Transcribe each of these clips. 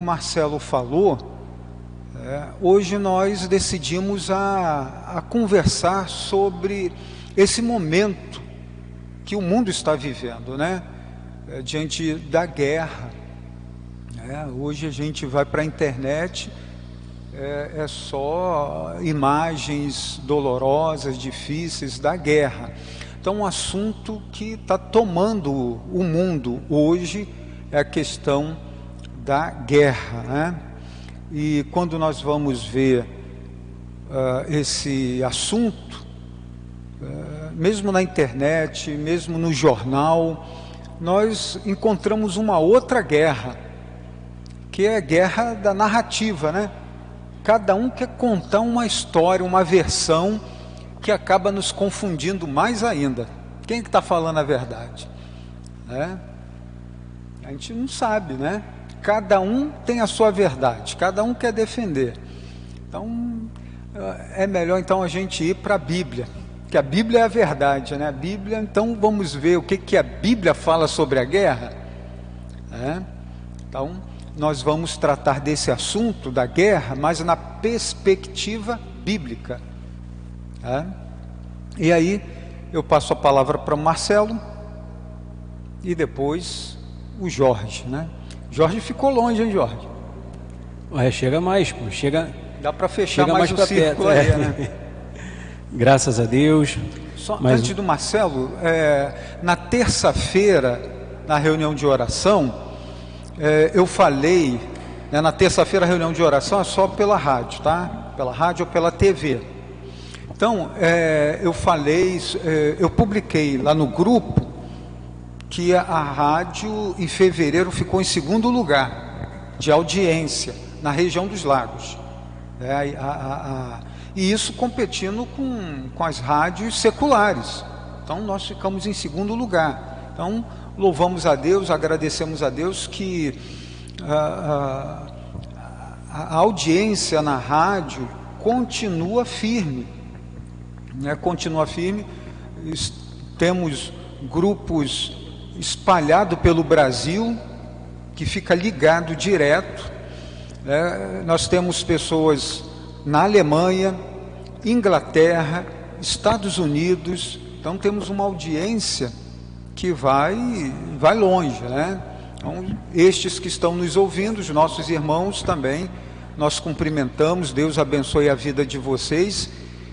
O Marcelo falou, hoje nós decidimos a conversar sobre esse momento que o mundo está vivendo, né? Diante da guerra. Hoje a gente vai para a internet, é só imagens dolorosas, difíceis da guerra. Então, um assunto que está tomando o mundo hoje é a questão da guerra, né? E quando nós vamos ver esse assunto, mesmo na internet, mesmo no jornal, nós encontramos uma outra guerra, que é a guerra da narrativa, né? Cada um quer contar uma história, uma versão, que acaba nos confundindo mais ainda. Quem que está falando a verdade? Né? A gente não sabe, né? Cada um tem a sua verdade, cada um quer defender. Então, é melhor então a gente ir para a Bíblia, que a Bíblia é a verdade, né? A Bíblia, então vamos ver o que a Bíblia fala sobre a guerra. É? Então, nós vamos tratar desse assunto da guerra, mas na perspectiva bíblica. É? E aí, eu passo a palavra para o Marcelo e depois o Jorge, né? Jorge ficou longe, hein, Jorge? É, chega mais, pô. Chega, dá para fechar mais o círculo aí, né? Graças a Deus. Só mais antes do Marcelo, na terça-feira, na reunião de oração, eu falei, né, na terça-feira a reunião de oração é só pela rádio, tá? Pela rádio ou pela TV. Então, eu falei, eu publiquei lá no grupo, que a rádio em fevereiro ficou em segundo lugar de audiência na região dos Lagos, e isso competindo com as rádios seculares. Então nós ficamos em segundo lugar. Então louvamos a Deus, agradecemos a Deus que a audiência na rádio continua firme, né? Continua firme. Temos grupos espalhado pelo Brasil, que fica ligado direto, né? Nós temos pessoas na Alemanha, Inglaterra, Estados Unidos. Então temos uma audiência que vai longe, né? Então, estes que estão nos ouvindo, os nossos irmãos também, nós cumprimentamos, Deus abençoe a vida de vocês.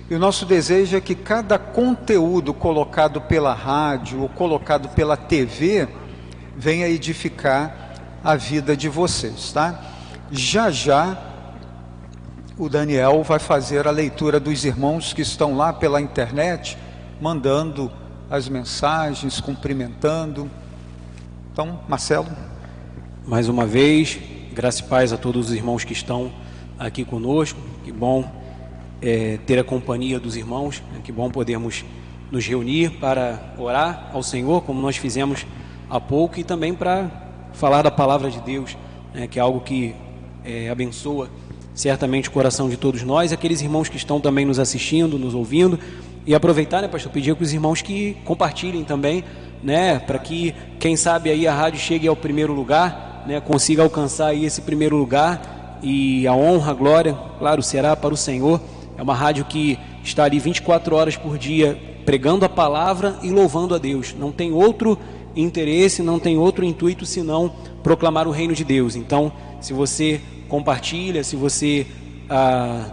E o nosso desejo é que cada conteúdo colocado pela rádio ou colocado pela TV venha edificar a vida de vocês, tá? Já já o Daniel vai fazer a leitura dos irmãos que estão lá pela internet, mandando as mensagens, cumprimentando. Então, Marcelo. Mais uma vez, graça e paz a todos os irmãos que estão aqui conosco. Que bom ter a companhia dos irmãos, né? Que bom podermos nos reunir para orar ao Senhor, como nós fizemos há pouco, e também para falar da palavra de Deus, né? Que é algo que abençoa certamente o coração de todos nós, aqueles irmãos que estão também nos assistindo, nos ouvindo, e aproveitar, né, pastor, pedir para os irmãos que compartilhem também, né, para que, quem sabe, aí a rádio chegue ao primeiro lugar, né, consiga alcançar aí esse primeiro lugar, e a honra, a glória, claro, será para o Senhor. É uma rádio que está ali 24 horas por dia pregando a palavra e louvando a Deus. Não tem outro interesse, não tem outro intuito senão proclamar o reino de Deus. Então, se você compartilha, se você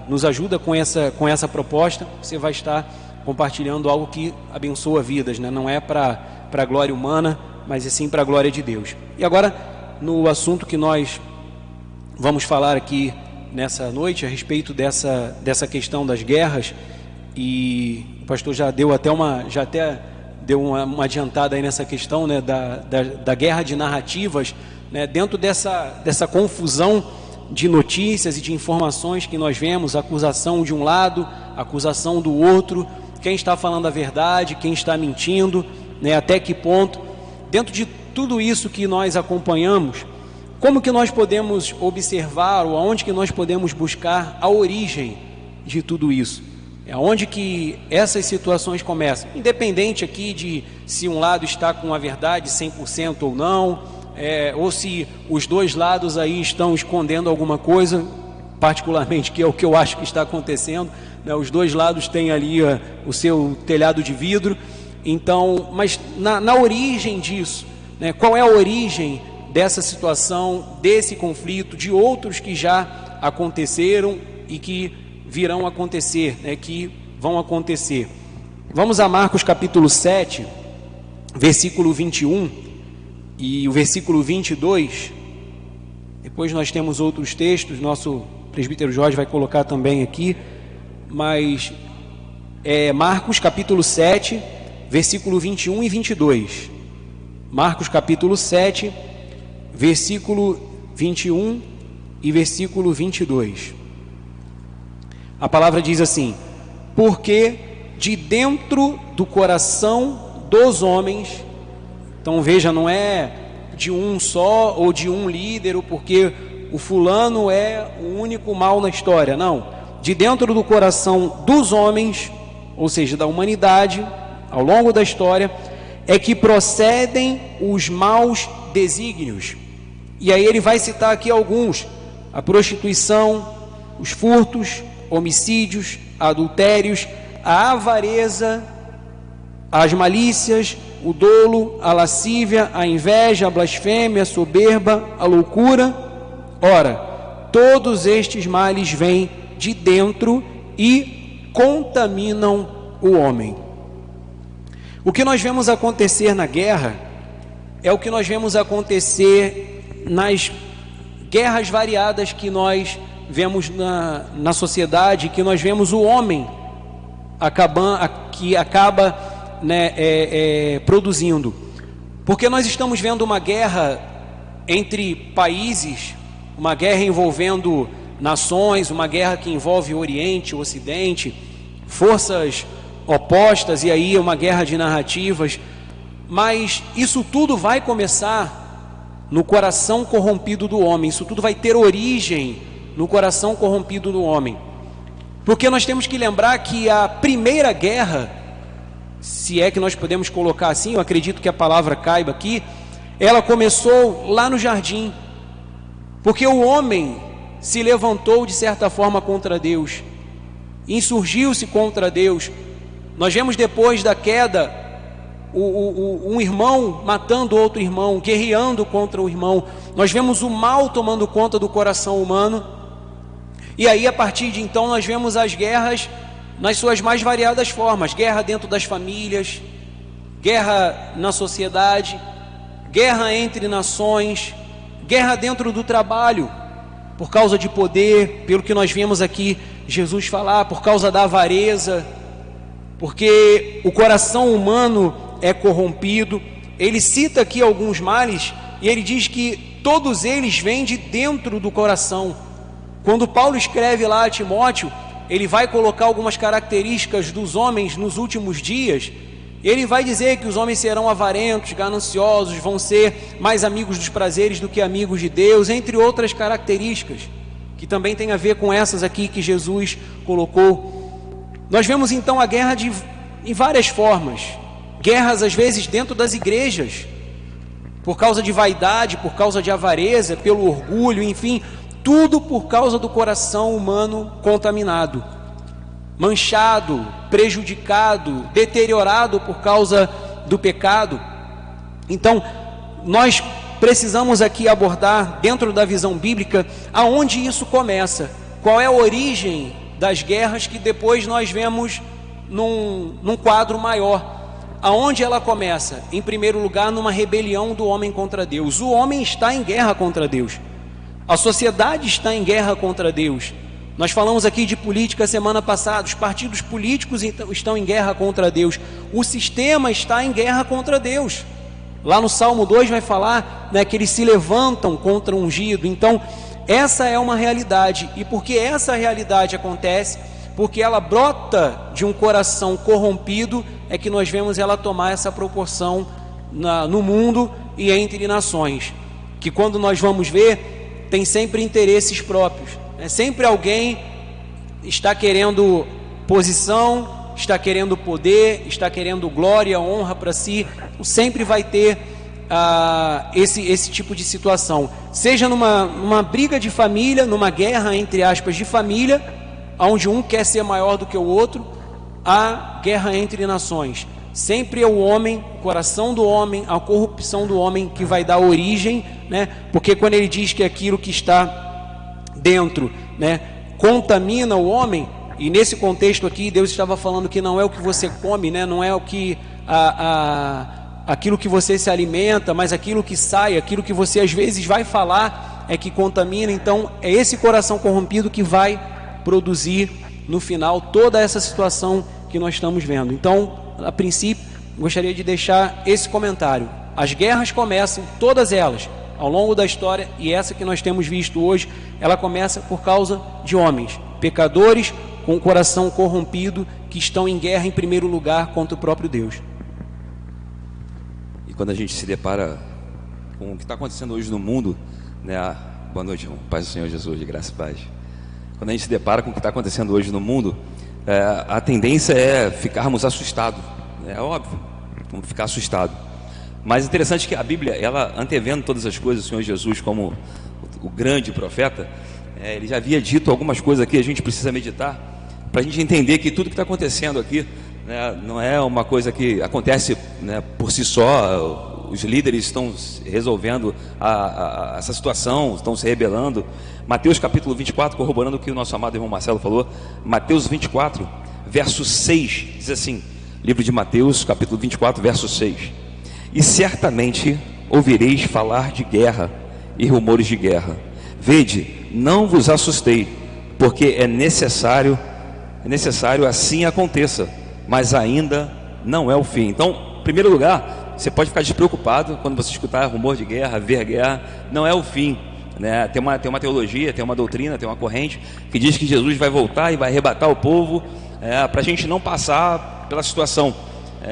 nos ajuda com essa proposta, você vai estar compartilhando algo que abençoa vidas, né? Não é para a glória humana, mas sim para a glória de Deus. E agora, no assunto que nós vamos falar aqui nessa noite, a respeito dessa questão das guerras, e o pastor já deu uma adiantada aí nessa questão, né, da guerra de narrativas, né, dentro dessa confusão de notícias e de informações que nós vemos, acusação de um lado, acusação do outro, quem está falando a verdade, quem está mentindo, né, até que ponto, dentro de tudo isso que nós acompanhamos, como que nós podemos observar, ou aonde que nós podemos buscar a origem de tudo isso? É aonde que essas situações começam? Independente aqui de se um lado está com a verdade 100% ou não, ou se os dois lados aí estão escondendo alguma coisa, particularmente que é o que eu acho que está acontecendo, né? Os dois lados têm ali o seu telhado de vidro. Então, mas na origem disso, né? Qual é a origem dessa situação, desse conflito, de outros que já aconteceram e que virão acontecer, né? Que vão acontecer. Vamos a Marcos capítulo 7, versículo 21 e o versículo 22. Depois nós temos outros textos, nosso presbítero Jorge vai colocar também aqui, mas Marcos capítulo 7, versículo 21 e 22. Marcos capítulo 7, versículo 21 e versículo 22. A palavra diz assim: porque de dentro do coração dos homens, então veja, não é de um só ou de um líder, ou porque o fulano é o único mal na história, não. De dentro do coração dos homens, ou seja, da humanidade, ao longo da história, é que procedem os maus desígnios. E aí ele vai citar aqui alguns: a prostituição, os furtos, homicídios, adultérios, a avareza, as malícias, o dolo, a lascívia, a inveja, a blasfêmia, a soberba, a loucura. Ora, todos estes males vêm de dentro e contaminam o homem. O que nós vemos acontecer na guerra é o que nós vemos acontecer nas guerras variadas que nós vemos na sociedade, que nós vemos o homem que acaba né, produzindo, porque nós estamos vendo uma guerra entre países, uma guerra envolvendo nações, uma guerra que envolve o Oriente, o Ocidente, forças opostas, e aí uma guerra de narrativas. Mas isso tudo vai começar no coração corrompido do homem, isso tudo vai ter origem no coração corrompido do homem, porque nós temos que lembrar que a primeira guerra, se é que nós podemos colocar assim, eu acredito que a palavra caiba aqui, ela começou lá no jardim, porque o homem se levantou de certa forma contra Deus, insurgiu-se contra Deus. Nós vemos depois da queda um irmão matando outro irmão, guerreando contra o irmão. Nós vemos o mal tomando conta do coração humano, e aí a partir de então nós vemos as guerras nas suas mais variadas formas: guerra dentro das famílias, guerra na sociedade, guerra entre nações, guerra dentro do trabalho, por causa de poder, pelo que nós vimos aqui Jesus falar, por causa da avareza, porque o coração humano é corrompido. Ele cita aqui alguns males e ele diz que todos eles vêm de dentro do coração. Quando Paulo escreve lá a Timóteo, ele vai colocar algumas características dos homens nos últimos dias. Ele vai dizer que os homens serão avarentos, gananciosos, vão ser mais amigos dos prazeres do que amigos de Deus, entre outras características, que também tem a ver com essas aqui que Jesus colocou. Nós vemos então a guerra em várias formas. Guerras às vezes dentro das igrejas, por causa de vaidade, por causa de avareza, pelo orgulho, enfim, tudo por causa do coração humano contaminado, manchado, prejudicado, deteriorado por causa do pecado. Então, nós precisamos aqui abordar, dentro da visão bíblica, aonde isso começa, qual é a origem das guerras, que depois nós vemos num quadro maior. Aonde ela começa? Em primeiro lugar, numa rebelião do homem contra Deus. O homem está em guerra contra Deus. A sociedade está em guerra contra Deus. Nós falamos aqui de política semana passada. Os partidos políticos estão em guerra contra Deus. O sistema está em guerra contra Deus. Lá no Salmo 2 vai falar, né, que eles se levantam contra o ungido. Então, essa é uma realidade. E porque essa realidade acontece, porque ela brota de um coração corrompido, é que nós vemos ela tomar essa proporção no mundo e entre nações. Que quando nós vamos ver, tem sempre interesses próprios, né? Sempre alguém está querendo posição, está querendo poder, está querendo glória, honra para si. Sempre vai ter esse tipo de situação, seja numa briga de família, numa guerra, entre aspas, de família, onde um quer ser maior do que o outro, a guerra entre nações. Sempre é o homem, o coração do homem, a corrupção do homem que vai dar origem, né? Porque quando ele diz que aquilo que está dentro, né, contamina o homem, e nesse contexto aqui Deus estava falando que não é o que você come, né? Não é o que aquilo que você se alimenta, mas aquilo que sai, aquilo que você às vezes vai falar é que contamina. Então é esse coração corrompido que vai produzir no final toda essa situação que nós estamos vendo. Então, a princípio, gostaria de deixar esse comentário. As guerras começam, todas elas, ao longo da história, e essa que nós temos visto hoje, ela começa por causa de homens, pecadores com o coração corrompido, que estão em guerra em primeiro lugar contra o próprio Deus. E quando a gente se depara com o que está acontecendo hoje no mundo, né? Boa noite, irmão. Paz do Senhor Jesus, de graça e paz. Quando a gente se depara com o que está acontecendo hoje no mundo, a tendência é ficarmos assustados, é óbvio, vamos ficar assustados. Mas é interessante que a Bíblia, ela antevendo todas as coisas, o Senhor Jesus, como o grande profeta, ele já havia dito algumas coisas aqui, a gente precisa meditar, para a gente entender que tudo que está acontecendo aqui, né, não é uma coisa que acontece, né, por si só. Os líderes estão resolvendo essa situação, estão se rebelando. Mateus capítulo 24, corroborando o que o nosso amado irmão Marcelo falou, Mateus 24, verso 6, diz assim, livro de Mateus, capítulo 24, verso 6, e certamente ouvireis falar de guerra e rumores de guerra. Vede, não vos assustei, porque é necessário assim aconteça, mas ainda não é o fim. Então, em primeiro lugar, você pode ficar despreocupado quando você escutar rumor de guerra, ver guerra, não é o fim. Né? Tem uma teologia, tem uma doutrina, tem uma corrente que diz que Jesus vai voltar e vai arrebatar o povo, para a gente não passar pela situação.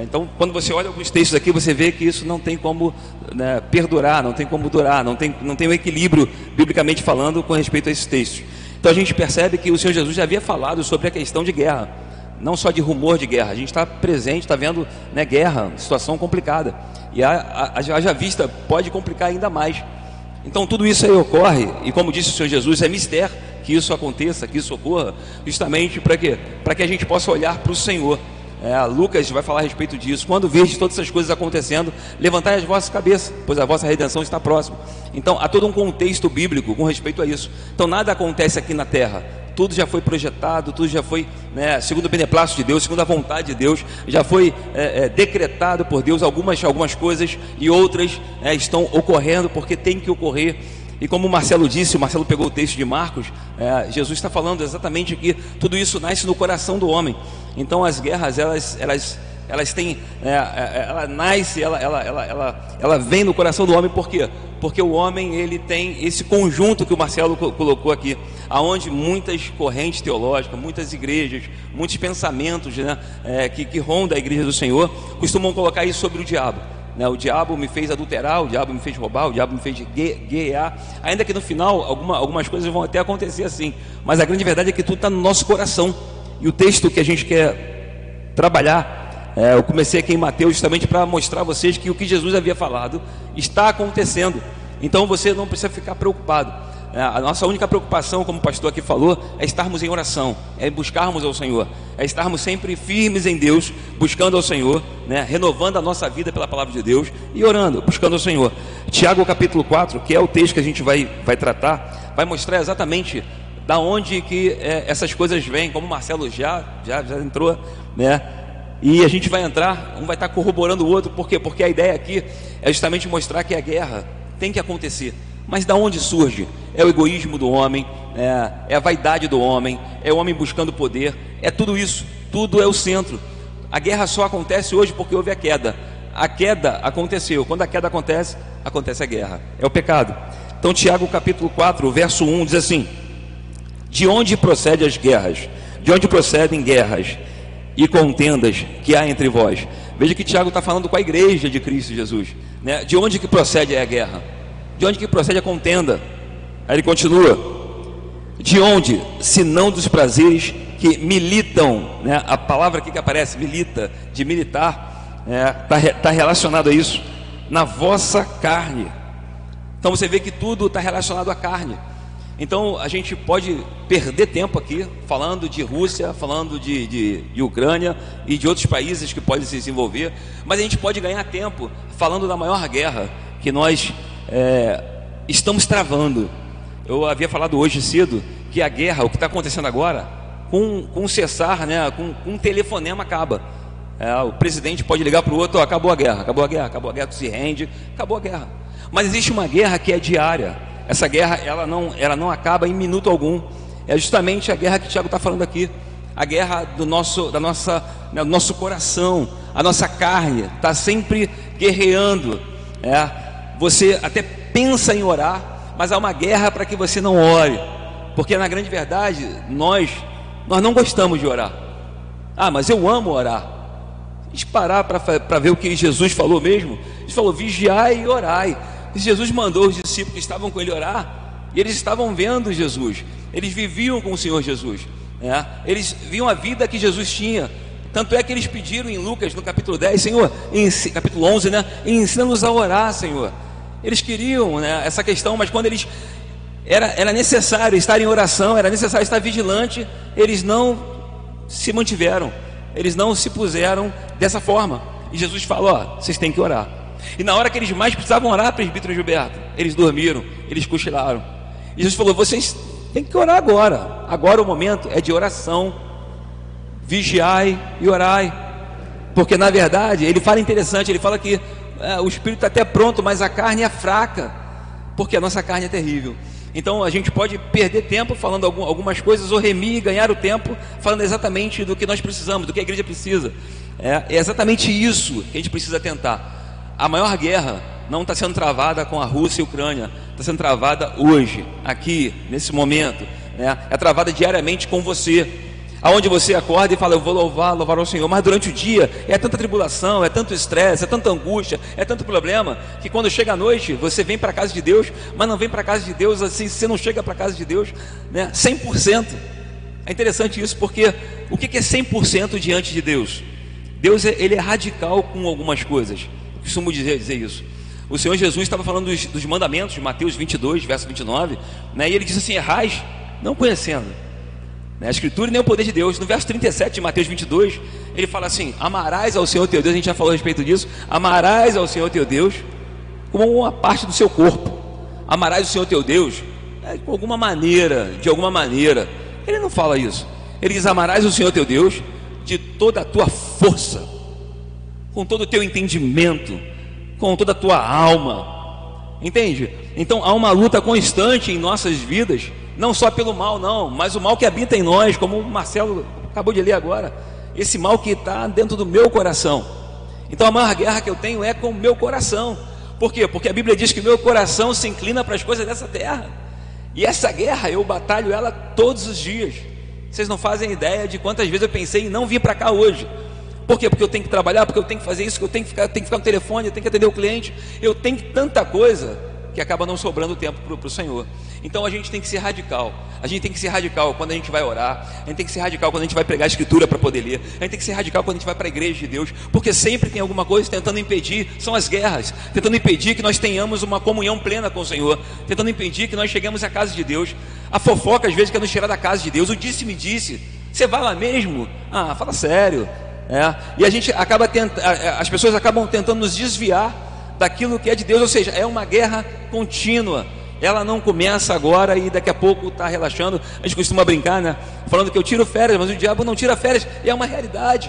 Então, quando você olha alguns textos aqui, você vê que isso não tem como, né, perdurar, não tem como durar, não tem um equilíbrio, biblicamente falando, com respeito a esses textos. Então, a gente percebe que o Senhor Jesus já havia falado sobre a questão de guerra, não só de rumor de guerra. A gente está presente, está vendo, né, guerra, situação complicada, e haja vista pode complicar ainda mais. Então tudo isso aí ocorre, e como disse o Senhor Jesus, é mistério que isso aconteça, que isso ocorra, justamente para quê? Para que a gente possa olhar para o Senhor. Lucas vai falar a respeito disso. Quando vedes todas essas coisas acontecendo, levantai as vossas cabeças, pois a vossa redenção está próxima. Então há todo um contexto bíblico com respeito a isso. Então nada acontece aqui na terra, tudo já foi projetado, tudo já foi, né, segundo o beneplácito de Deus, segundo a vontade de Deus, já foi decretado por Deus. Algumas coisas e outras estão ocorrendo porque tem que ocorrer. E como o Marcelo disse, o Marcelo pegou o texto de Marcos, Jesus está falando exatamente que tudo isso nasce no coração do homem. Então as guerras, elas têm, ela nasce, ela vem no coração do homem. Por quê? Porque o homem, ele tem esse conjunto que o Marcelo colocou aqui, aonde muitas correntes teológicas, muitas igrejas, muitos pensamentos, né, que rondam a igreja do Senhor, costumam colocar isso sobre o diabo. O diabo me fez adulterar, o diabo me fez roubar, o diabo me fez guerrear. Ainda que no final algumas coisas vão até acontecer assim, mas a grande verdade é que tudo está no nosso coração. E o texto que a gente quer trabalhar, eu comecei aqui em Mateus justamente para mostrar a vocês que o que Jesus havia falado está acontecendo. Então você não precisa ficar preocupado. A nossa única preocupação, como o pastor aqui falou, é estarmos em oração, é buscarmos ao Senhor, é estarmos sempre firmes em Deus, buscando ao Senhor, né, renovando a nossa vida pela palavra de Deus e orando, buscando ao Senhor. Tiago capítulo 4, que é o texto que a gente vai tratar, vai mostrar exatamente da onde que essas coisas vêm, como o Marcelo já entrou, né? E a gente vai entrar, um vai estar corroborando o outro. Por quê? Porque a ideia aqui é justamente mostrar que a guerra tem que acontecer. Mas da onde surge? É o egoísmo do homem, é a vaidade do homem, é o homem buscando poder, é tudo isso, tudo é o centro. A guerra só acontece hoje porque houve a queda. A queda aconteceu. Quando a queda acontece, acontece a guerra. É o pecado. Então Tiago capítulo 4, verso 1 diz assim: de onde procedem as guerras? De onde procedem guerras e contendas que há entre vós? Veja que Tiago está falando com a igreja de Cristo Jesus, né? De onde que procede a guerra? De onde que procede a contenda? Aí ele continua: de onde, se não dos prazeres que militam, né? A palavra aqui que aparece, milita, de militar, está relacionado a isso. na vossa carne. Então você vê que tudo está relacionado à carne. Então a gente pode perder tempo aqui falando de Rússia, falando de Ucrânia e de outros países que podem se desenvolver, mas a gente pode ganhar tempo falando da maior guerra que nós estamos travando. Eu havia falado hoje cedo que a guerra, o que está acontecendo agora, com cessar, né, com um telefonema acaba. O presidente pode ligar para o outro: ó, acabou a guerra, acabou a guerra, acabou a guerra, tu se rende, acabou a guerra. Mas existe uma guerra que é diária. Essa guerra ela não acaba em minuto algum. É justamente a guerra que o Tiago está falando aqui. A guerra do nosso coração, a nossa carne está sempre guerreando. Você até pensa em orar, mas há uma guerra para que você não ore. Porque na grande verdade, nós não gostamos de orar. Ah, mas eu amo orar. E parar para ver o que Jesus falou mesmo. Ele falou: vigiai e orai. E Jesus mandou os discípulos que estavam com ele orar, e eles estavam vendo Jesus, eles viviam com o Senhor Jesus, eles viam a vida que Jesus tinha. Tanto é que eles pediram em Lucas, no capítulo 10, Senhor, capítulo 11, ensina-nos a orar, Senhor. Eles queriam, essa questão, mas quando eles era necessário estar em oração, era necessário estar vigilante, eles não se mantiveram, eles não se puseram dessa forma. E Jesus falou: ó, vocês têm que orar. E na hora que eles mais precisavam orar, presbítero Gilberto, eles dormiram, eles cochilaram. E Jesus falou: vocês têm que orar agora. Agora o momento é de oração. Vigiai e orai. Porque na verdade, ele fala interessante, ele fala que o espírito está até pronto, mas a carne é fraca. Porque a nossa carne é terrível. Então a gente pode perder tempo falando algumas coisas, ou remir e ganhar o tempo falando exatamente do que nós precisamos, do que a igreja precisa. É exatamente isso que a gente precisa tentar. A maior guerra não está sendo travada com a Rússia e a Ucrânia, está sendo travada hoje, aqui, nesse momento, é travada diariamente com você, aonde você acorda e fala: eu vou louvar ao Senhor. Mas durante o dia é tanta tribulação, é tanto estresse, é tanta angústia, é tanto problema, que quando chega a noite você vem para a casa de Deus, mas não vem para a casa de Deus assim, você não chega para a casa de Deus 100%. É interessante isso, porque o que é 100% diante de Deus? Deus ele é radical com algumas coisas. Eu costumo dizer isso. O Senhor Jesus estava falando dos mandamentos, Mateus 22, verso 29, e ele diz assim: errais não conhecendo a Escritura nem o poder de Deus. No verso 37 de Mateus 22, ele fala assim: amarás ao Senhor teu Deus, a gente já falou a respeito disso, amarás ao Senhor teu Deus como uma parte do seu corpo. Amarás o Senhor teu Deus de alguma maneira. Ele não fala isso. Ele diz: amarás o Senhor teu Deus de toda a tua força, com todo o teu entendimento, com toda a tua alma. Entende? Então há uma luta constante em nossas vidas, não só pelo mal, não, mas o mal que habita em nós, como o Marcelo acabou de ler agora, esse mal que está dentro do meu coração. Então a maior guerra que eu tenho é com o meu coração. Por quê? Porque a Bíblia diz que o meu coração se inclina para as coisas dessa terra, e essa guerra eu batalho ela todos os dias. Vocês não fazem ideia de quantas vezes eu pensei em não vir para cá hoje. Por quê? Porque eu tenho que trabalhar, porque eu tenho que fazer isso, porque eu tenho que ficar no telefone, eu tenho que atender o cliente, eu tenho tanta coisa que acaba não sobrando tempo para o Senhor. Então a gente tem que ser radical. A gente tem que ser radical quando a gente vai orar, a gente tem que ser radical quando a gente vai pregar a Escritura para poder ler, a gente tem que ser radical quando a gente vai para a igreja de Deus, porque sempre tem alguma coisa tentando impedir. São as guerras, tentando impedir que nós tenhamos uma comunhão plena com o Senhor, tentando impedir que nós cheguemos à casa de Deus. A fofoca às vezes quer nos tirar da casa de Deus. O disse-me disse: você vai lá mesmo? Ah, fala sério. E a gente acaba as pessoas acabam tentando nos desviar daquilo que é de Deus. Ou seja, é uma guerra contínua, ela não começa agora e daqui a pouco está relaxando. A gente costuma brincar, falando que eu tiro férias, mas o diabo não tira férias, e é uma realidade.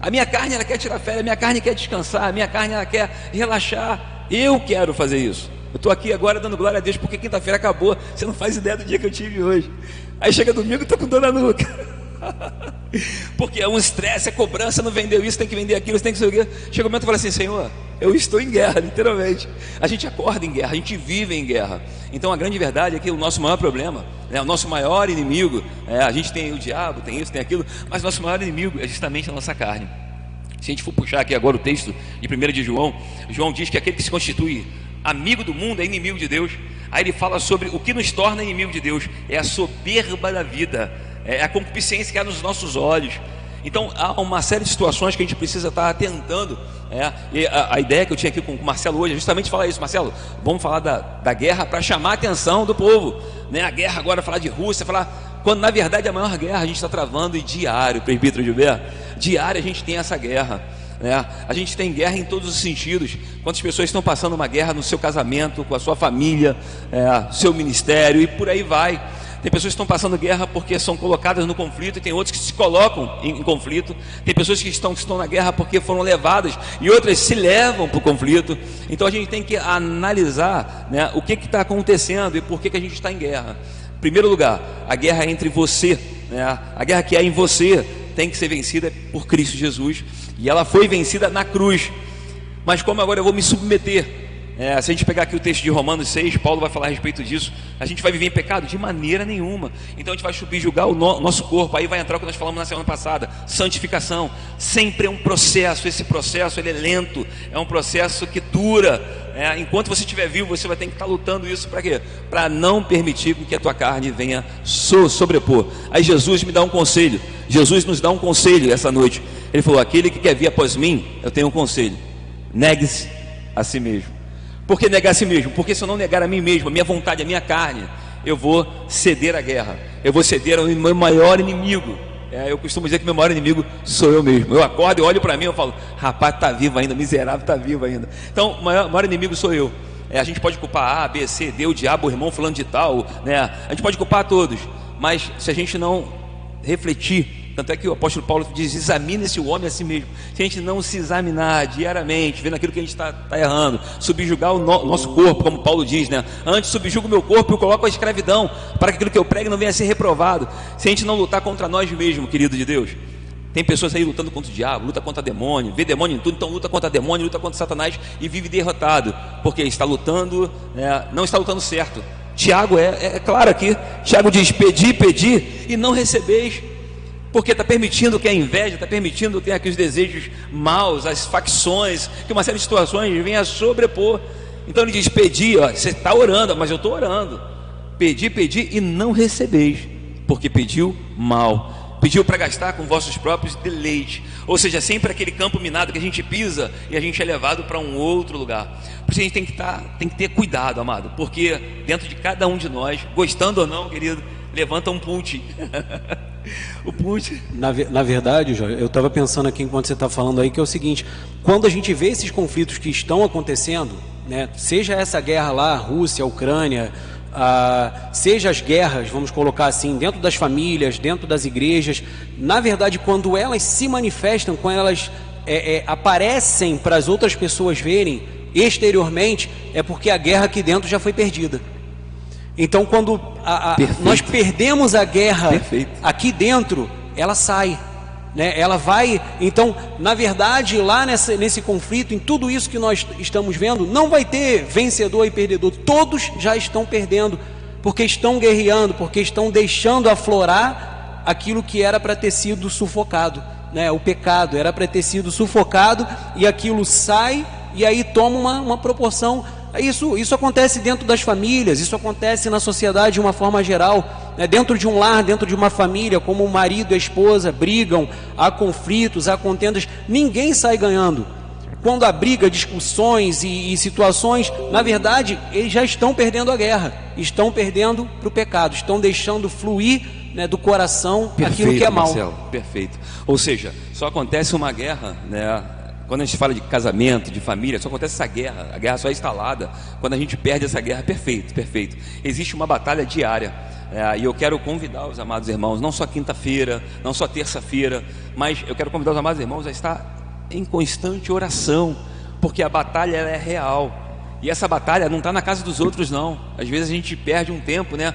A minha carne ela quer tirar férias, a minha carne quer descansar, a minha carne ela quer relaxar. Eu quero fazer isso. Eu estou aqui agora dando glória a Deus porque quinta-feira acabou, você não faz ideia do dia que eu tive hoje. Aí chega domingo e estou com dor na nuca porque é um estresse, é cobrança, não vendeu isso, tem que vender aquilo, tem que seguir. Chega o momento e fala assim: Senhor, eu estou em guerra, literalmente. A gente acorda em guerra, a gente vive em guerra. Então a grande verdade é que o nosso maior problema, o nosso maior inimigo, a gente tem o diabo, tem isso, tem aquilo, mas o nosso maior inimigo é justamente a nossa carne. Se a gente for puxar aqui agora o texto de 1 de João, João diz que aquele que se constitui amigo do mundo é inimigo de Deus. Aí ele fala sobre o que nos torna inimigo de Deus: é a soberba da vida, é a concupiscência que há nos nossos olhos. Então há uma série de situações que a gente precisa estar atentando, né? E a ideia que eu tinha aqui com o Marcelo hoje é justamente falar isso. Marcelo, vamos falar da guerra para chamar a atenção do povo, né? A guerra agora, falar de Rússia, falar, quando na verdade a maior guerra a gente está travando, e diário, presbítero Gilberto, diário a gente tem essa guerra, né? A gente tem guerra em todos os sentidos. Quantas pessoas estão passando uma guerra no seu casamento, com a sua família, seu ministério, e por aí vai. Tem pessoas que estão passando guerra porque são colocadas no conflito, e tem outros que se colocam em conflito. Tem pessoas que estão na guerra porque foram levadas, e outras se levam para o conflito. Então a gente tem que analisar, né, o que está acontecendo e por que a gente está em guerra. Em primeiro lugar, a guerra entre você, né, a guerra que é em você tem que ser vencida por Cristo Jesus, e ela foi vencida na cruz. Mas como agora eu vou me submeter? Se a gente pegar aqui o texto de Romanos 6, Paulo vai falar a respeito disso. A gente vai viver em pecado? De maneira nenhuma. Então a gente vai subjugar o nosso corpo. Aí vai entrar o que nós falamos na semana passada: santificação. Sempre é um processo. Esse processo ele é lento, é um processo que dura. Enquanto você estiver vivo, você vai ter que estar lutando isso. Para quê? Para não permitir que a tua carne venha sobrepor. Aí Jesus me dá um conselho. Jesus nos dá um conselho essa noite. Ele falou: aquele que quer vir após mim, eu tenho um conselho: negue-se a si mesmo. Por que negar a si mesmo? Porque se eu não negar a mim mesmo, a minha vontade, a minha carne, eu vou ceder à guerra, eu vou ceder ao meu maior inimigo. Eu costumo dizer que meu maior inimigo sou eu mesmo. Eu acordo e olho para mim e falo: rapaz, está vivo ainda, miserável, está vivo ainda. Então o maior inimigo sou eu. A gente pode culpar A, B, C, D, o diabo, o irmão fulano de tal, né? A gente pode culpar todos, mas se a gente não refletir, tanto é que o apóstolo Paulo diz: examine-se o homem a si mesmo. Se a gente não se examinar diariamente, vendo aquilo que a gente está errando, subjugar o nosso corpo, como Paulo diz, né? Antes subjugo o meu corpo e o coloco à escravidão, para que aquilo que eu prego não venha a ser reprovado. Se a gente não lutar contra nós mesmos, querido de Deus, tem pessoas aí lutando contra o diabo, luta contra demônio, vê demônio em tudo, então luta contra demônio, luta contra Satanás e vive derrotado, porque está lutando, não está lutando certo. Tiago é claro aqui. Tiago diz: pedi, pedi e não recebeis, porque está permitindo que a inveja, está permitindo que aqueles desejos maus, as facções, que uma série de situações venha a sobrepor. Então ele diz: pedi, ó, você está orando, mas eu estou orando. Pedi, pedi e não recebeis, porque pediu mal. Pediu para gastar com vossos próprios deleites. Ou seja, sempre aquele campo minado que a gente pisa e a gente é levado para um outro lugar. Por isso a gente tem que ter cuidado, amado, porque dentro de cada um de nós, gostando ou não, querido, levanta um punch. O punch. Na verdade, Jorge, eu estava pensando aqui enquanto você está falando aí, que é o seguinte: quando a gente vê esses conflitos que estão acontecendo, né, seja essa guerra lá, Rússia, Ucrânia, seja as guerras, vamos colocar assim, dentro das famílias, dentro das igrejas, na verdade, quando elas se manifestam, quando elas aparecem para as outras pessoas verem exteriormente, é porque a guerra aqui dentro já foi perdida. Então, quando nós perdemos a guerra aqui dentro, ela sai, né? Ela vai. Então, na verdade, lá nesse conflito, em tudo isso que nós estamos vendo, não vai ter vencedor e perdedor. Todos já estão perdendo, porque estão guerreando, porque estão deixando aflorar aquilo que era para ter sido sufocado, né? O pecado era para ter sido sufocado, e aquilo sai e aí toma uma proporção. Isso acontece dentro das famílias, isso acontece na sociedade de uma forma geral, né? Dentro de um lar, dentro de uma família, como o marido e a esposa brigam, há conflitos, há contendas, ninguém sai ganhando. Quando há briga, discussões e situações, na verdade, eles já estão perdendo a guerra, estão perdendo para o pecado, estão deixando fluir, né, do coração, aquilo que é mal. Marcelo, perfeito. Ou seja, só acontece uma guerra, né? Quando a gente fala de casamento, de família, só acontece essa guerra. A guerra só é instalada quando a gente perde essa guerra. Perfeito, perfeito. Existe uma batalha diária. E eu quero convidar os amados irmãos, não só quinta-feira, não só terça-feira, mas eu quero convidar os amados irmãos a estar em constante oração, porque a batalha ela é real. E essa batalha não está na casa dos outros, não. Às vezes a gente perde um tempo, né?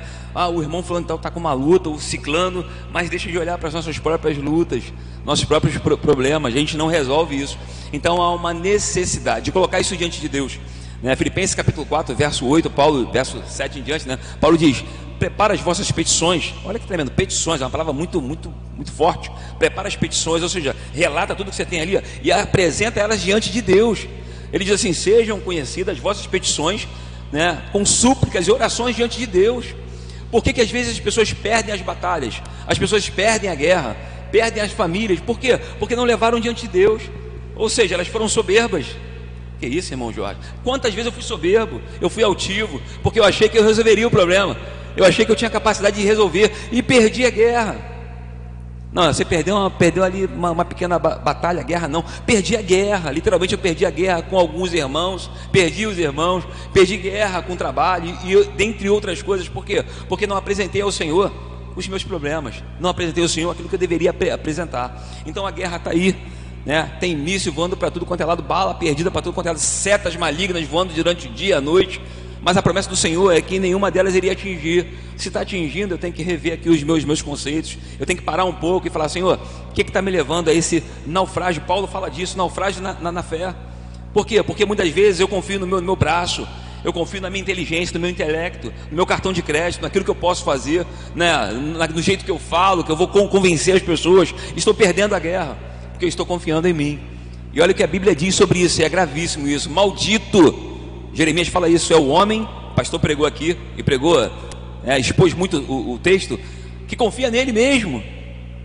O irmão fulano de tal está com uma luta, o ciclano, mas deixa de olhar para as nossas próprias lutas, nossos próprios problemas. A gente não resolve isso. Então há uma necessidade de colocar isso diante de Deus, né? Filipenses capítulo 4, verso 8, Paulo, verso 7 em diante, né? Paulo diz: prepara as vossas petições. Olha que tremendo, petições, é uma palavra muito, muito, muito forte. Prepara as petições, ou seja, relata tudo que você tem ali, ó, e apresenta elas diante de Deus. Ele diz assim: sejam conhecidas as vossas petições, né, com súplicas e orações diante de Deus. Por que às vezes as pessoas perdem as batalhas? As pessoas perdem a guerra? perdem as famílias. Por quê? Porque não levaram diante de Deus. Ou seja, elas foram soberbas. Que isso, irmão Jorge? Quantas vezes eu fui soberbo, eu fui altivo, porque eu achei que eu resolveria o problema, eu achei que eu tinha capacidade de resolver e perdi a guerra. Não, você perdeu ali uma pequena batalha, guerra não, perdi a guerra, literalmente eu perdi a guerra com alguns irmãos, perdi os irmãos, perdi guerra com o trabalho e eu, dentre outras coisas. Por quê? Porque não apresentei ao Senhor os meus problemas, não apresentei ao Senhor aquilo que eu deveria apresentar. Então a guerra está aí, né? Tem míssil voando para tudo quanto é lado, bala perdida para tudo quanto é lado, setas malignas voando durante o dia, a noite, mas a promessa do Senhor é que nenhuma delas iria atingir. Se está atingindo, eu tenho que rever aqui os meus conceitos, eu tenho que parar um pouco e falar: Senhor, o que está me levando a esse naufrágio? Paulo fala disso, naufrágio na fé. Por quê? Porque muitas vezes eu confio no meu braço, eu confio na minha inteligência, no meu intelecto, no meu cartão de crédito, naquilo que eu posso fazer, né? No jeito que eu falo, que eu vou convencer as pessoas. Estou perdendo a guerra, porque eu estou confiando em mim. E olha o que a Bíblia diz sobre isso, é gravíssimo isso, maldito. Jeremias fala isso, é o homem, o pastor pregou aqui e pregou, expôs muito o texto, que confia nele mesmo,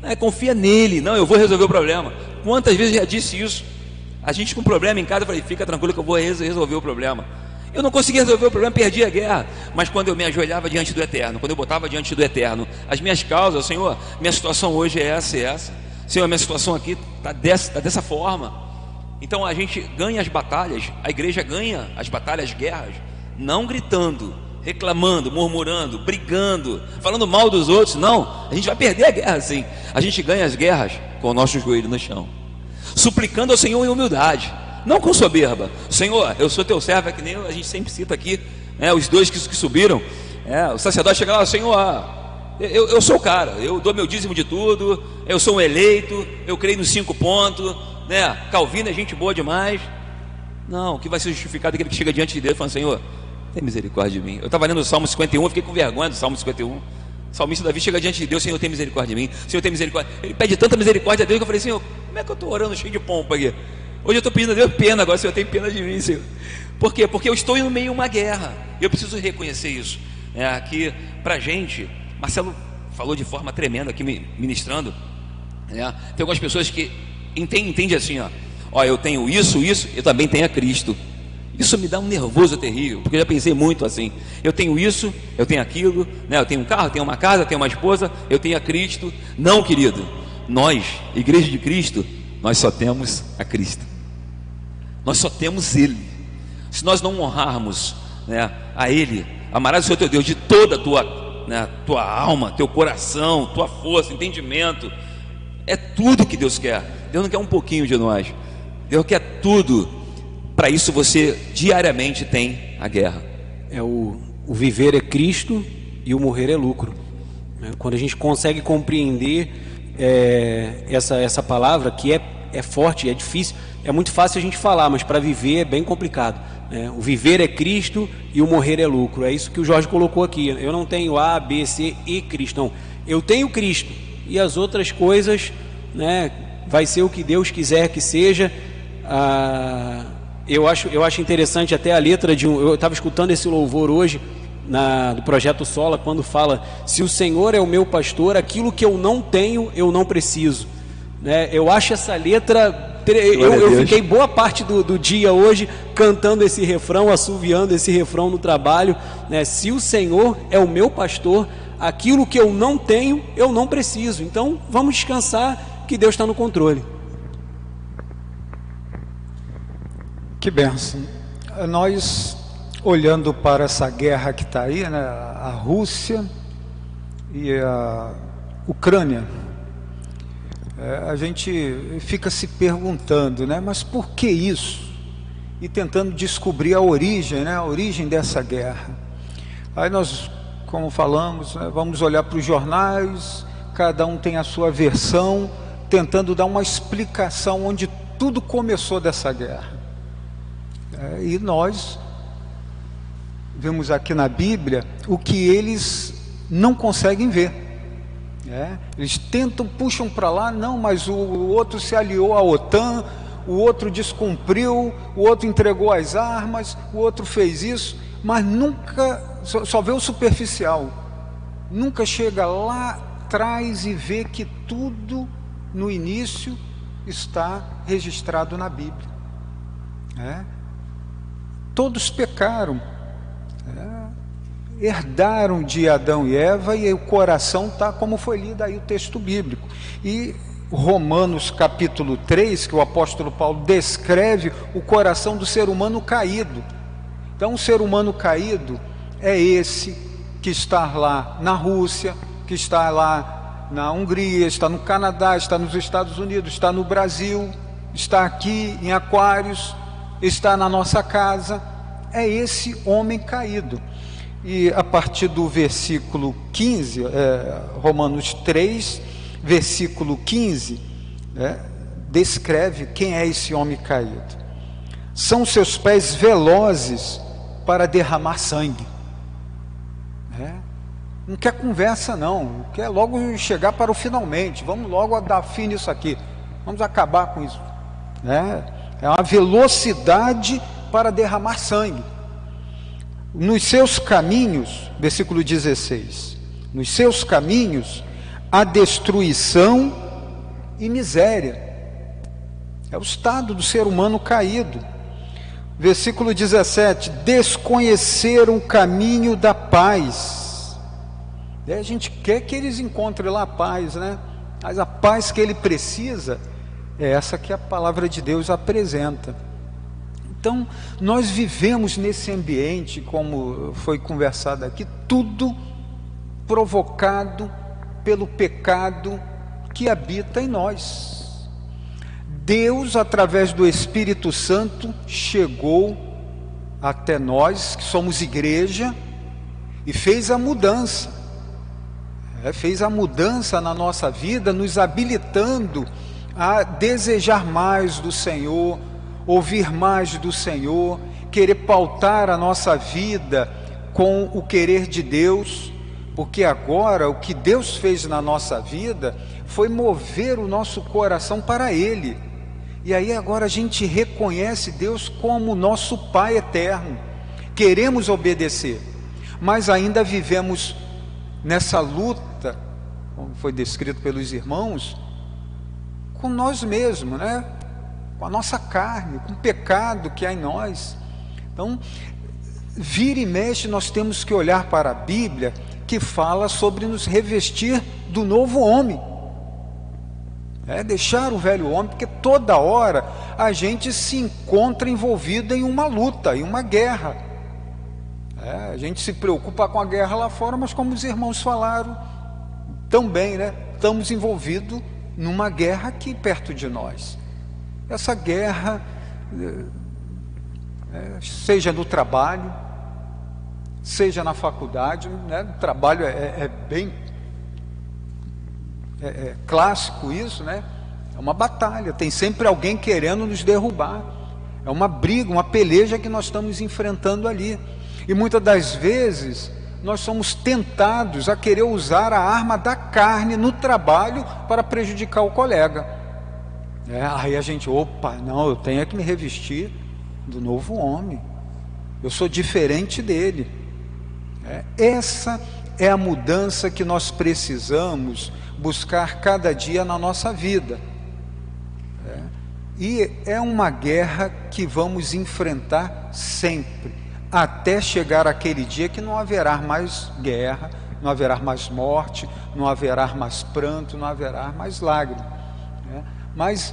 né? Confia nele, não, eu vou resolver o problema. Quantas vezes eu já disse isso? A gente com um problema em casa, eu falei: fica tranquilo que eu vou resolver o problema. Eu não consegui resolver o problema, perdi a guerra, mas quando eu me ajoelhava diante do Eterno, quando eu botava diante do Eterno as minhas causas: Senhor, minha situação hoje é essa e essa, Senhor, minha situação aqui está dessa forma. Então a gente ganha as batalhas, a igreja ganha as batalhas, as guerras, não gritando, reclamando, murmurando, brigando, falando mal dos outros. Não, a gente vai perder a guerra assim. A gente ganha as guerras com o nosso joelho no chão, suplicando ao Senhor em humildade, não com soberba. Senhor, eu sou teu servo, é que nem a gente sempre cita aqui, né, os dois que subiram, o sacerdote chega lá: Senhor, eu sou o cara, eu dou meu dízimo de tudo, eu sou um eleito, eu creio nos 5 pontos. Calvino é gente boa demais. Não, o que vai ser justificado é aquele que chega diante de Deus e fala: Senhor, tem misericórdia de mim. Eu estava lendo o Salmo 51, fiquei com vergonha do Salmo 51. O salmista Davi chega diante de Deus: Senhor, tem misericórdia de mim, Senhor, tem misericórdia. Ele pede tanta misericórdia a Deus que eu falei: Senhor, como é que eu estou orando cheio de pompa aqui? Hoje eu estou pedindo a Deus pena, agora o Senhor tem pena de mim, Senhor. Por quê? Porque eu estou no meio de uma guerra. Eu preciso reconhecer isso. Que para a gente, Marcelo falou de forma tremenda aqui ministrando, tem algumas pessoas que entende assim, ó, eu tenho isso, eu também tenho a Cristo. Isso me dá um nervoso terrível, porque eu já pensei muito assim: eu tenho isso, eu tenho aquilo, eu tenho um carro, eu tenho uma casa, eu tenho uma esposa, eu tenho a Cristo. Não, querido, nós, igreja de Cristo, nós só temos a Cristo, nós só temos Ele. Se nós não honrarmos a Ele, amarás o Senhor teu Deus de toda a tua alma, teu coração, tua força, entendimento, é tudo que Deus quer. Deus não quer um pouquinho de nós, Deus quer tudo. Para isso você diariamente tem a guerra. O viver é Cristo e o morrer é lucro. Quando a gente consegue compreender essa palavra, que é forte, é difícil, é muito fácil a gente falar, mas para viver é bem complicado. O viver é Cristo e o morrer é lucro. É isso que o Jorge colocou aqui. Eu não tenho A, B, C e Cristo. Não, eu tenho Cristo e as outras coisas, vai ser o que Deus quiser que seja. Eu acho interessante até a letra de eu estava escutando esse louvor hoje do projeto Sola, quando fala: se o Senhor é o meu pastor, aquilo que eu não tenho, eu não preciso. Eu acho essa letra, eu fiquei boa parte do dia hoje cantando esse refrão, assoviando esse refrão no trabalho, se o Senhor é o meu pastor, aquilo que eu não tenho, eu não preciso. Então vamos descansar que Deus está no controle. Que bênção. Nós, olhando para essa guerra que está aí, a Rússia e a Ucrânia, a gente fica se perguntando, mas por que isso? E tentando descobrir a origem, a origem dessa guerra. Aí nós, como falamos, vamos olhar para os jornais, cada um tem a sua versão, tentando dar uma explicação onde tudo começou dessa guerra. E nós vemos aqui na Bíblia o que eles não conseguem ver. Eles tentam, puxam para lá, não, mas o outro se aliou à OTAN, o outro descumpriu, o outro entregou as armas, o outro fez isso, mas nunca, só vê o superficial, nunca chega lá atrás e vê que tudo no início está registrado na Bíblia. É? Todos pecaram, herdaram de Adão e Eva, e o coração está como foi lido aí o texto bíblico. E Romanos capítulo 3, que o apóstolo Paulo descreve o coração do ser humano caído. Então o ser humano caído é esse que está lá na Rússia, que está lá na Hungria, está no Canadá, está nos Estados Unidos, está no Brasil, está aqui em Aquários, está na nossa casa. É esse homem caído. E a partir do versículo 15, Romanos 3, versículo 15, descreve quem é esse homem caído. São seus pés velozes para derramar sangue. Não quer conversa não, quer logo chegar para o finalmente, vamos logo dar fim nisso aqui, vamos acabar com isso. É uma velocidade para derramar sangue. Nos seus caminhos, versículo 16, nos seus caminhos há destruição e miséria. É o estado do ser humano caído. Versículo 17, desconheceram o caminho da paz. E a gente quer que eles encontrem lá a paz, né? Mas a paz que ele precisa é essa que a palavra de Deus apresenta. Então, nós vivemos nesse ambiente, como foi conversado aqui, tudo provocado pelo pecado que habita em nós. Deus, através do Espírito Santo, chegou até nós, que somos igreja, e fez a mudança. Fez a mudança na nossa vida, nos habilitando a desejar mais do Senhor, ouvir mais do Senhor, querer pautar a nossa vida com o querer de Deus, porque agora o que Deus fez na nossa vida foi mover o nosso coração para Ele. E aí agora a gente reconhece Deus como nosso Pai eterno. Queremos obedecer, mas ainda vivemos nessa luta, como foi descrito pelos irmãos, com nós mesmos, né? Com a nossa carne, com o pecado que há em nós. Então, vira e mexe, nós temos que olhar para a Bíblia, que fala sobre nos revestir do novo homem, deixar o velho homem, porque toda hora a gente se encontra envolvido em uma luta, em uma guerra. A gente se preocupa com a guerra lá fora, mas como os irmãos falaram também, né? Estamos envolvidos numa guerra aqui perto de nós. Essa guerra, seja no trabalho, seja na faculdade, né? O trabalho é clássico isso, né? É uma batalha, tem sempre alguém querendo nos derrubar, é uma briga, uma peleja que nós estamos enfrentando ali, e muitas das vezes nós somos tentados a querer usar a arma da carne no trabalho para prejudicar o colega. Aí a gente, opa, não, eu tenho que me revestir do novo homem, eu sou diferente dele. Essa é a mudança que nós precisamos buscar cada dia na nossa vida. E é uma guerra que vamos enfrentar sempre, até chegar aquele dia que não haverá mais guerra, não haverá mais morte, não haverá mais pranto, não haverá mais lágrimas. Mas,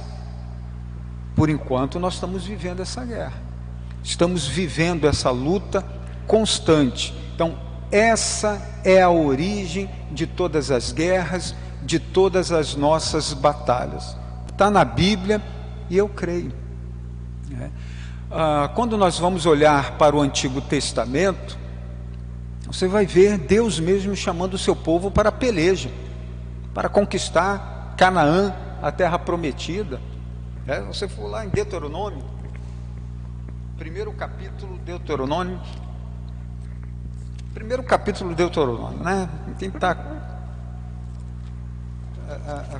por enquanto, nós estamos vivendo essa guerra. Estamos vivendo essa luta constante. Então, essa é a origem de todas as guerras, de todas as nossas batalhas. Está na Bíblia e eu creio. Quando nós vamos olhar para o Antigo Testamento, você vai ver Deus mesmo chamando o seu povo para a peleja, para conquistar Canaã, a terra prometida. Você for lá em Deuteronômio, primeiro capítulo de Deuteronômio, né? Tem que estar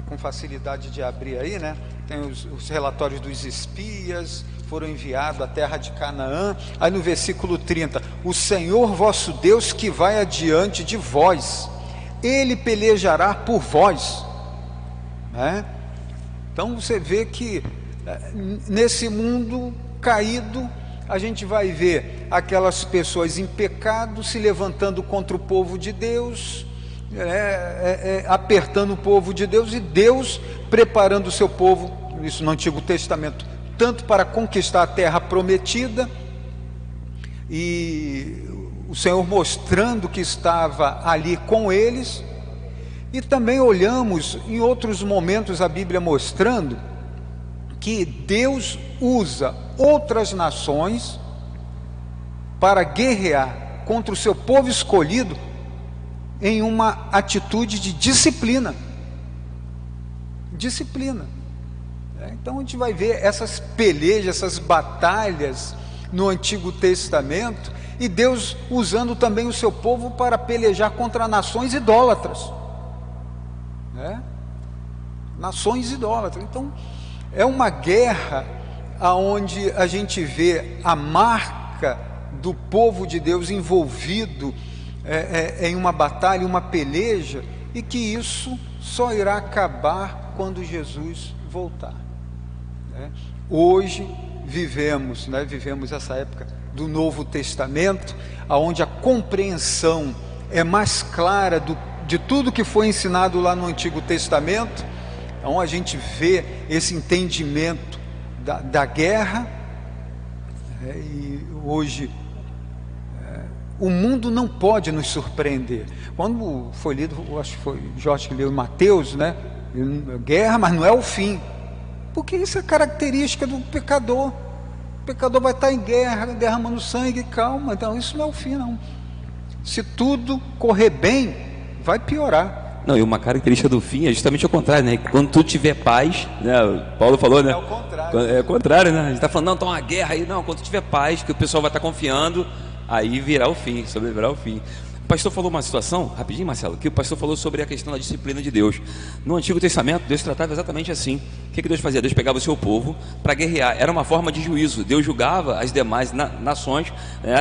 com facilidade de abrir aí, né? Tem os relatórios dos espias, foram enviados à terra de Canaã. Aí no versículo 30, o Senhor vosso Deus que vai adiante de vós, Ele pelejará por vós, né? Então você vê que nesse mundo caído, a gente vai ver aquelas pessoas em pecado se levantando contra o povo de Deus, apertando o povo de Deus, e Deus preparando o seu povo, isso no Antigo Testamento, tanto para conquistar a terra prometida, e o Senhor mostrando que estava ali com eles, e também olhamos em outros momentos a Bíblia mostrando que Deus usa outras nações para guerrear contra o seu povo escolhido em uma atitude de disciplina. Disciplina. Então a gente vai ver essas pelejas, essas batalhas no Antigo Testamento, e Deus usando também o seu povo para pelejar contra nações idólatras. Nações idólatras. Então é uma guerra onde a gente vê a marca do povo de Deus envolvido em uma batalha, uma peleja, e que isso só irá acabar quando Jesus voltar. Hoje vivemos, vivemos essa época do Novo Testamento, onde a compreensão é mais clara de tudo que foi ensinado lá no Antigo Testamento. Então a gente vê esse entendimento da guerra, e hoje o mundo não pode nos surpreender. Quando foi lido, acho que foi Jorge que leu em Mateus, guerra, mas não é o fim, porque isso é característica do pecador. O pecador vai estar em guerra, derramando sangue, calma, então isso não é o fim não. Se tudo correr bem, vai piorar. Não, e uma característica do fim é justamente o contrário, né? Quando tu tiver paz, né? O Paulo falou, né? É o contrário. É o contrário, né? A gente está falando, não, tá uma guerra aí. Não, quando tu tiver paz, que o pessoal vai estar confiando, aí virá o fim, sobrevirá o fim. O pastor falou uma situação, rapidinho, Marcelo, que o pastor falou sobre a questão da disciplina de Deus. No Antigo Testamento, Deus tratava exatamente assim. O que Deus fazia? Deus pegava o seu povo para guerrear. Era uma forma de juízo. Deus julgava as demais nações,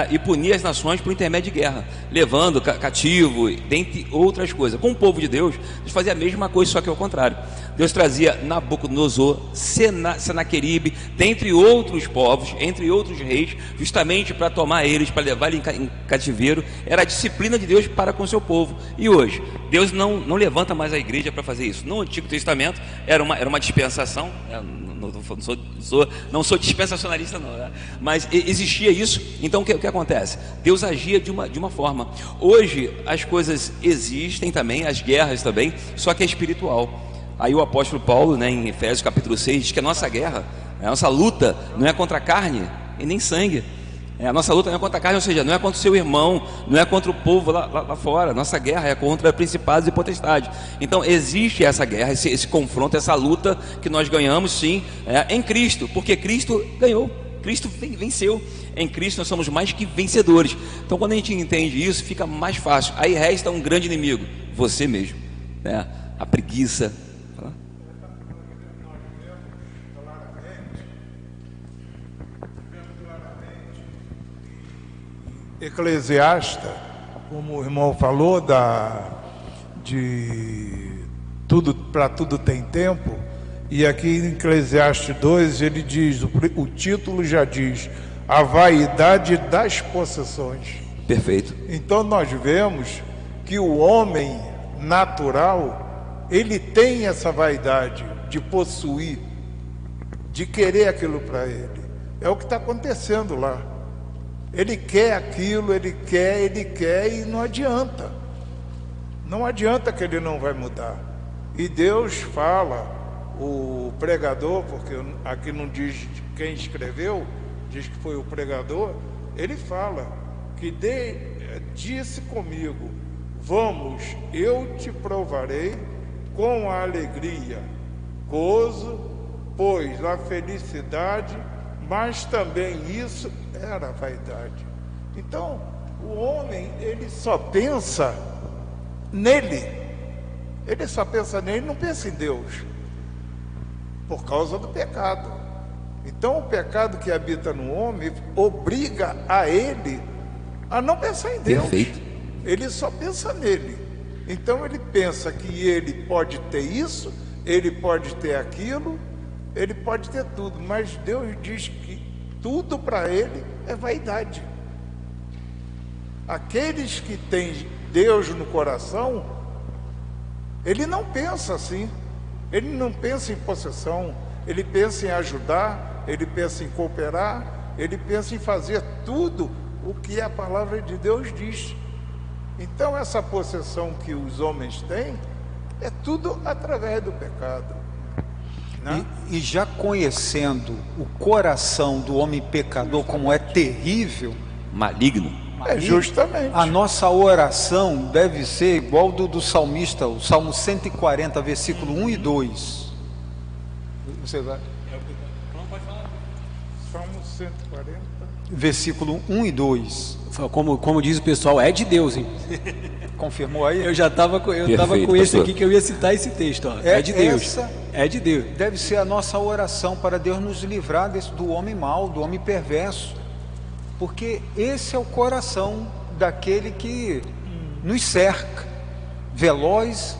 e punia as nações por intermédio de guerra, levando cativo, dentre outras coisas. Com o povo de Deus, Deus fazia a mesma coisa, só que ao contrário. Deus trazia Nabucodonosor, Senaquerib, dentre outros povos, entre outros reis, justamente para tomar eles, para levar eles em cativeiro. Era a disciplina de Deus para com o seu povo. E hoje, Deus não levanta mais a igreja para fazer isso. No Antigo Testamento, era uma dispensa. Não sou dispensacionalista não, mas existia isso. Então o que acontece? Deus agia de uma forma. Hoje as coisas existem também, as guerras também, só que é espiritual. Aí o apóstolo Paulo, em Efésios capítulo 6, diz que a nossa guerra, a nossa luta não é contra a carne e nem sangue. A nossa luta não é contra a carne, ou seja, não é contra o seu irmão, não é contra o povo lá fora. Nossa guerra é contra principados e potestades. Então existe essa guerra, esse confronto, essa luta que nós ganhamos sim em Cristo, porque Cristo ganhou, Cristo venceu. Em Cristo nós somos mais que vencedores. Então quando a gente entende isso, fica mais fácil. Aí resta um grande inimigo, você mesmo, a preguiça. Eclesiasta, como o irmão falou, de tudo, para tudo tem tempo, e aqui em Eclesiastes 2 ele diz, o título já diz, a vaidade das possessões. Perfeito. Então nós vemos que o homem natural, ele tem essa vaidade de possuir, de querer aquilo para ele. É o que está acontecendo lá. Ele quer aquilo, ele quer, e não adianta. Não adianta, que ele não vai mudar. E Deus fala, o pregador, porque aqui não diz quem escreveu, diz que foi o pregador, ele fala que disse comigo, vamos, eu te provarei com a alegria, gozo, pois a felicidade, mas também isso era vaidade. Então, o homem, ele só pensa nele. Ele só pensa nele, não pensa em Deus. Por causa do pecado. Então, o pecado que habita no homem obriga a ele a não pensar em Deus. Perfeito. Ele só pensa nele. Então, ele pensa que ele pode ter isso, ele pode ter aquilo, Ele pode ter tudo, mas Deus diz que tudo para ele é vaidade. Aqueles que têm Deus no coração, ele não pensa assim. Ele não pensa em possessão, ele pensa em ajudar, ele pensa em cooperar, ele pensa em fazer tudo o que a palavra de Deus diz. Então essa possessão que os homens têm é tudo através do pecado, né? E já conhecendo o coração do homem pecador, como é terrível, maligno. É justamente. A nossa oração deve ser igual do salmista, o Salmo 140, versículo 1 e 2. Você vai? Salmo 140. Versículo 1 e 2. Como diz o pessoal, é de Deus, hein? Confirmou aí? Eu já estava com esse aqui, que eu ia citar esse texto. Ó. É de Deus. É de Deus. Deve ser a nossa oração para Deus nos livrar do homem mau, do homem perverso. Porque esse é o coração daquele que nos cerca, veloz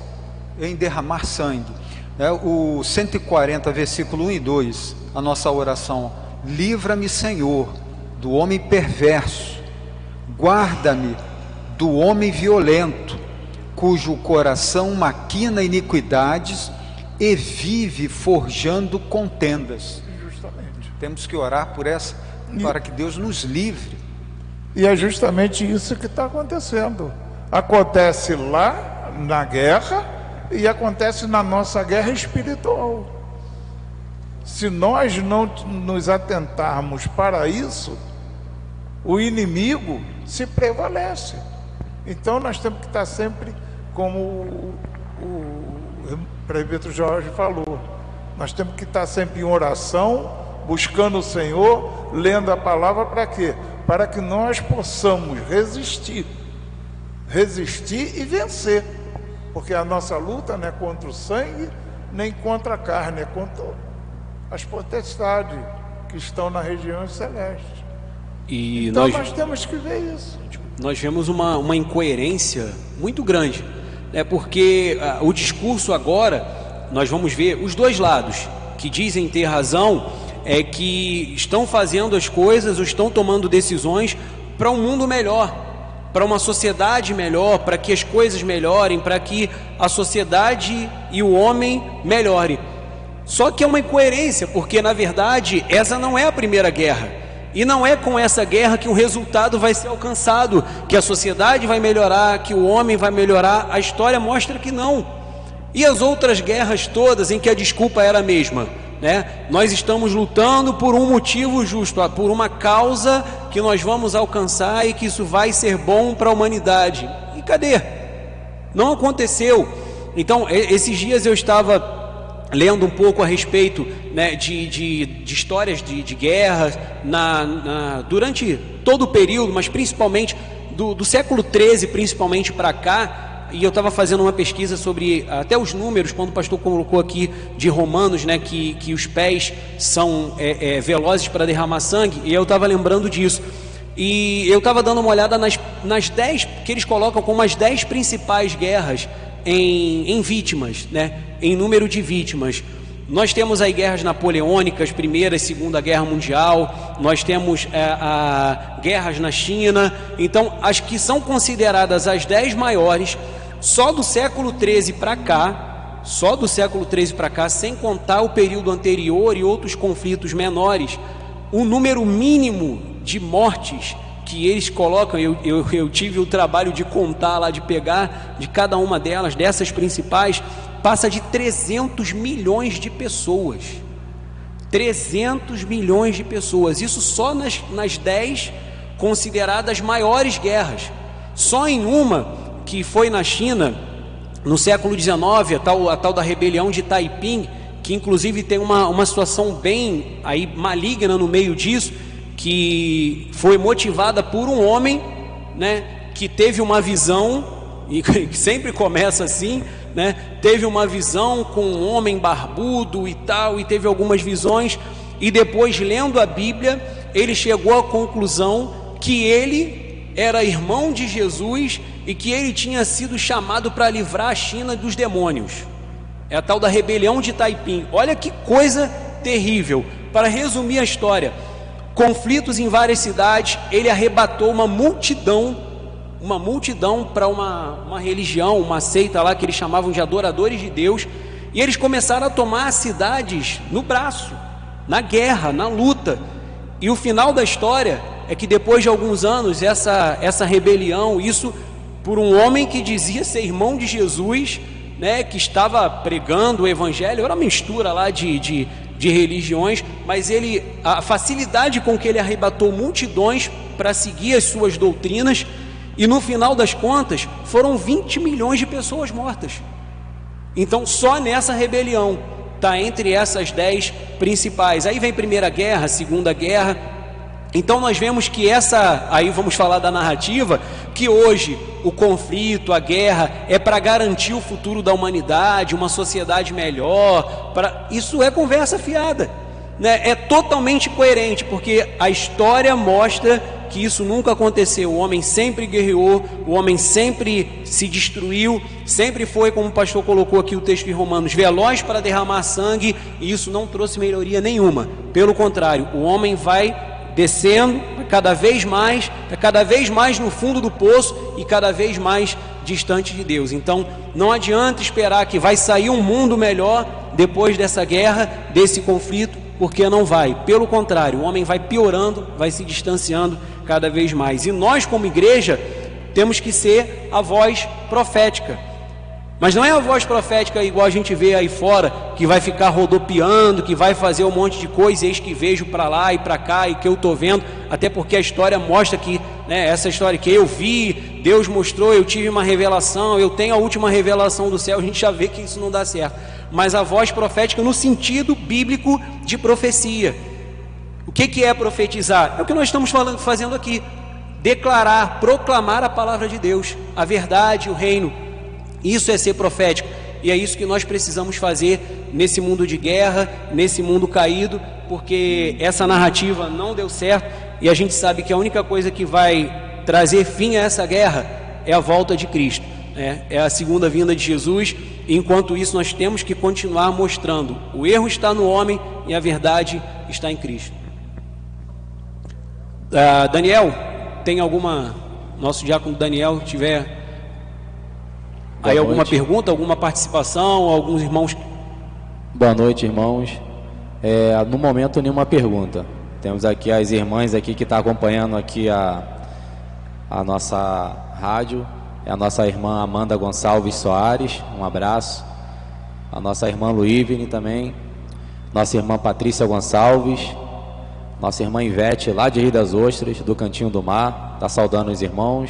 em derramar sangue. É o 140, versículo 1 e 2, a nossa oração. Livra-me, Senhor, do homem perverso, guarda-me do homem violento, cujo coração maquina iniquidades e vive forjando contendas. Justamente. Temos que orar por essa, para que Deus nos livre. E é justamente isso que está acontecendo. Acontece lá na guerra e acontece na nossa guerra espiritual. Se nós não nos atentarmos para isso, o inimigo se prevalece. Então nós temos que estar sempre, como o presbítero Jorge falou, nós temos que estar sempre em oração, buscando o Senhor, lendo a palavra. Para quê? Para que nós possamos resistir e vencer, porque a nossa luta não é contra o sangue, nem contra a carne, é contra as potestades que estão na região celeste. E então nós temos que ver isso. Nós vemos uma incoerência muito grande, né? Porque o discurso agora, nós vamos ver os dois lados, que dizem ter razão, é que estão fazendo as coisas, ou estão tomando decisões para um mundo melhor, para uma sociedade melhor, para que as coisas melhorem, para que a sociedade e o homem melhorem. Só que é uma incoerência, porque na verdade essa não é a primeira guerra, e não é com essa guerra que o resultado vai ser alcançado, que a sociedade vai melhorar, que o homem vai melhorar. A história mostra que não. E as outras guerras todas em que a desculpa era a mesma, né? Nós estamos lutando por um motivo justo, por uma causa que nós vamos alcançar e que isso vai ser bom para a humanidade. E cadê? Não aconteceu. Então, esses dias eu estava lendo um pouco a respeito, né, de histórias de guerras durante todo o período, mas principalmente do século XIII, principalmente para cá. E eu estava fazendo uma pesquisa sobre até os números, quando o pastor colocou aqui de Romanos, né, que os pés são velozes para derramar sangue, e eu estava lembrando disso. E eu estava dando uma olhada nas 10, que eles colocam como as 10 principais guerras em vítimas, né, em número de vítimas. Nós temos aí guerras napoleônicas, Primeira e Segunda Guerra Mundial, nós temos guerras na China. Então, as que são consideradas as 10 maiores, só do século XIII para cá, sem contar o período anterior e outros conflitos menores, o número mínimo de mortes que eles colocam, eu tive o trabalho de contar lá, de pegar de cada uma delas, dessas principais, passa de 300 milhões de pessoas. 300 milhões de pessoas, isso só nas 10 consideradas maiores guerras. Só em uma, que foi na China, no século XIX, a tal da rebelião de Taiping, que inclusive tem uma situação bem aí maligna no meio disso, que foi motivada por um homem, né, que teve uma visão, e que sempre começa assim, né, teve uma visão com um homem barbudo e tal, e teve algumas visões, e depois, lendo a Bíblia, ele chegou à conclusão que ele era irmão de Jesus e que ele tinha sido chamado para livrar a China dos demônios. É a tal da rebelião de Taiping. Olha que coisa terrível. Para resumir a história, conflitos em várias cidades, ele arrebatou uma multidão para uma religião, uma seita lá que eles chamavam de adoradores de Deus, e eles começaram a tomar as cidades no braço, na guerra, na luta. E o final da história é que depois de alguns anos, essa rebelião, isso por um homem que dizia ser irmão de Jesus, né, que estava pregando o evangelho, era uma mistura lá de religiões, mas ele, a facilidade com que ele arrebatou multidões para seguir as suas doutrinas, e no final das contas foram 20 milhões de pessoas mortas. Então só nessa rebelião está entre essas 10 principais. Aí vem Primeira Guerra, Segunda Guerra. Então nós vemos que aí vamos falar da narrativa, que hoje o conflito, a guerra é para garantir o futuro da humanidade, uma sociedade melhor, isso é conversa fiada, né? É totalmente coerente, porque a história mostra que isso nunca aconteceu. O homem sempre guerreou, o homem sempre se destruiu, sempre foi, como o pastor colocou aqui o texto em Romanos, veloz para derramar sangue, e isso não trouxe melhoria nenhuma. Pelo contrário, o homem vai descendo cada vez mais no fundo do poço e cada vez mais distante de Deus. Então não adianta esperar que vai sair um mundo melhor depois dessa guerra, desse conflito, porque não vai. Pelo contrário, o homem vai piorando, vai se distanciando cada vez mais. E nós, como igreja, temos que ser a voz profética. Mas não é a voz profética igual a gente vê aí fora, que vai ficar rodopiando, que vai fazer um monte de coisa, eis que vejo para lá e para cá, e que eu estou vendo, até porque a história mostra que, né, essa história que eu vi, Deus mostrou, eu tive uma revelação, eu tenho a última revelação do céu, a gente já vê que isso não dá certo. Mas a voz profética no sentido bíblico de profecia. O que é profetizar? É o que nós estamos fazendo aqui, declarar, proclamar a palavra de Deus, a verdade, o reino. Isso é ser profético, e é isso que nós precisamos fazer nesse mundo de guerra, nesse mundo caído, porque essa narrativa não deu certo, e a gente sabe que a única coisa que vai trazer fim a essa guerra é a volta de Cristo, né? É a segunda vinda de Jesus. Enquanto isso, nós temos que continuar mostrando: o erro está no homem e a verdade está em Cristo. Daniel, tem alguma... Nosso diácono Daniel tiver... Boa aí noite. Alguma pergunta, alguma participação, alguns irmãos? Boa noite, irmãos. No momento, nenhuma pergunta. Temos aqui as irmãs aqui que estão acompanhando aqui a nossa rádio. É a nossa irmã Amanda Gonçalves Soares, um abraço. A nossa irmã Luíveni também. Nossa irmã Patrícia Gonçalves. Nossa irmã Ivete, lá de Rio das Ostras, do Cantinho do Mar. Está saudando os irmãos.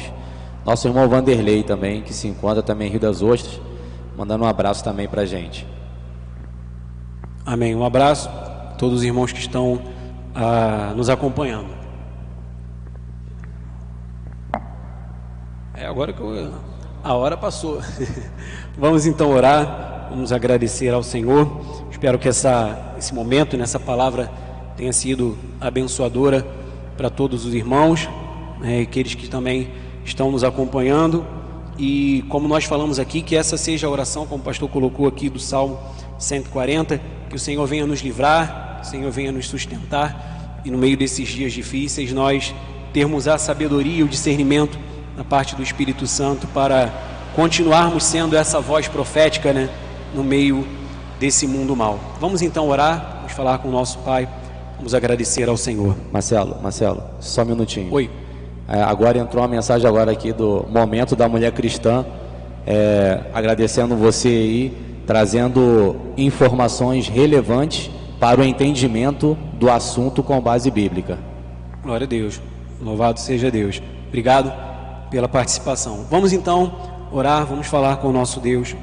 Nosso irmão Vanderlei também, que se encontra também em Rio das Ostras, mandando um abraço também para a gente. Amém, um abraço a todos os irmãos que estão nos acompanhando. Agora que a hora passou. Vamos então orar, vamos agradecer ao Senhor. Espero que esse momento, nessa palavra, tenha sido abençoadora para todos os irmãos, né, e aqueles que também estão nos acompanhando. E como nós falamos aqui, que essa seja a oração, como o pastor colocou aqui, do Salmo 140, que o Senhor venha nos livrar, o Senhor venha nos sustentar, e no meio desses dias difíceis nós termos a sabedoria e o discernimento na parte do Espírito Santo para continuarmos sendo essa voz profética, né, no meio desse mundo mal. Vamos então orar, vamos falar com o nosso Pai, vamos agradecer ao Senhor. Marcelo, só um minutinho. Oi. Agora entrou uma mensagem agora aqui do Momento da Mulher Cristã, agradecendo você aí, trazendo informações relevantes para o entendimento do assunto com base bíblica. Glória a Deus, louvado seja Deus. Obrigado pela participação. Vamos então orar, vamos falar com o nosso Deus.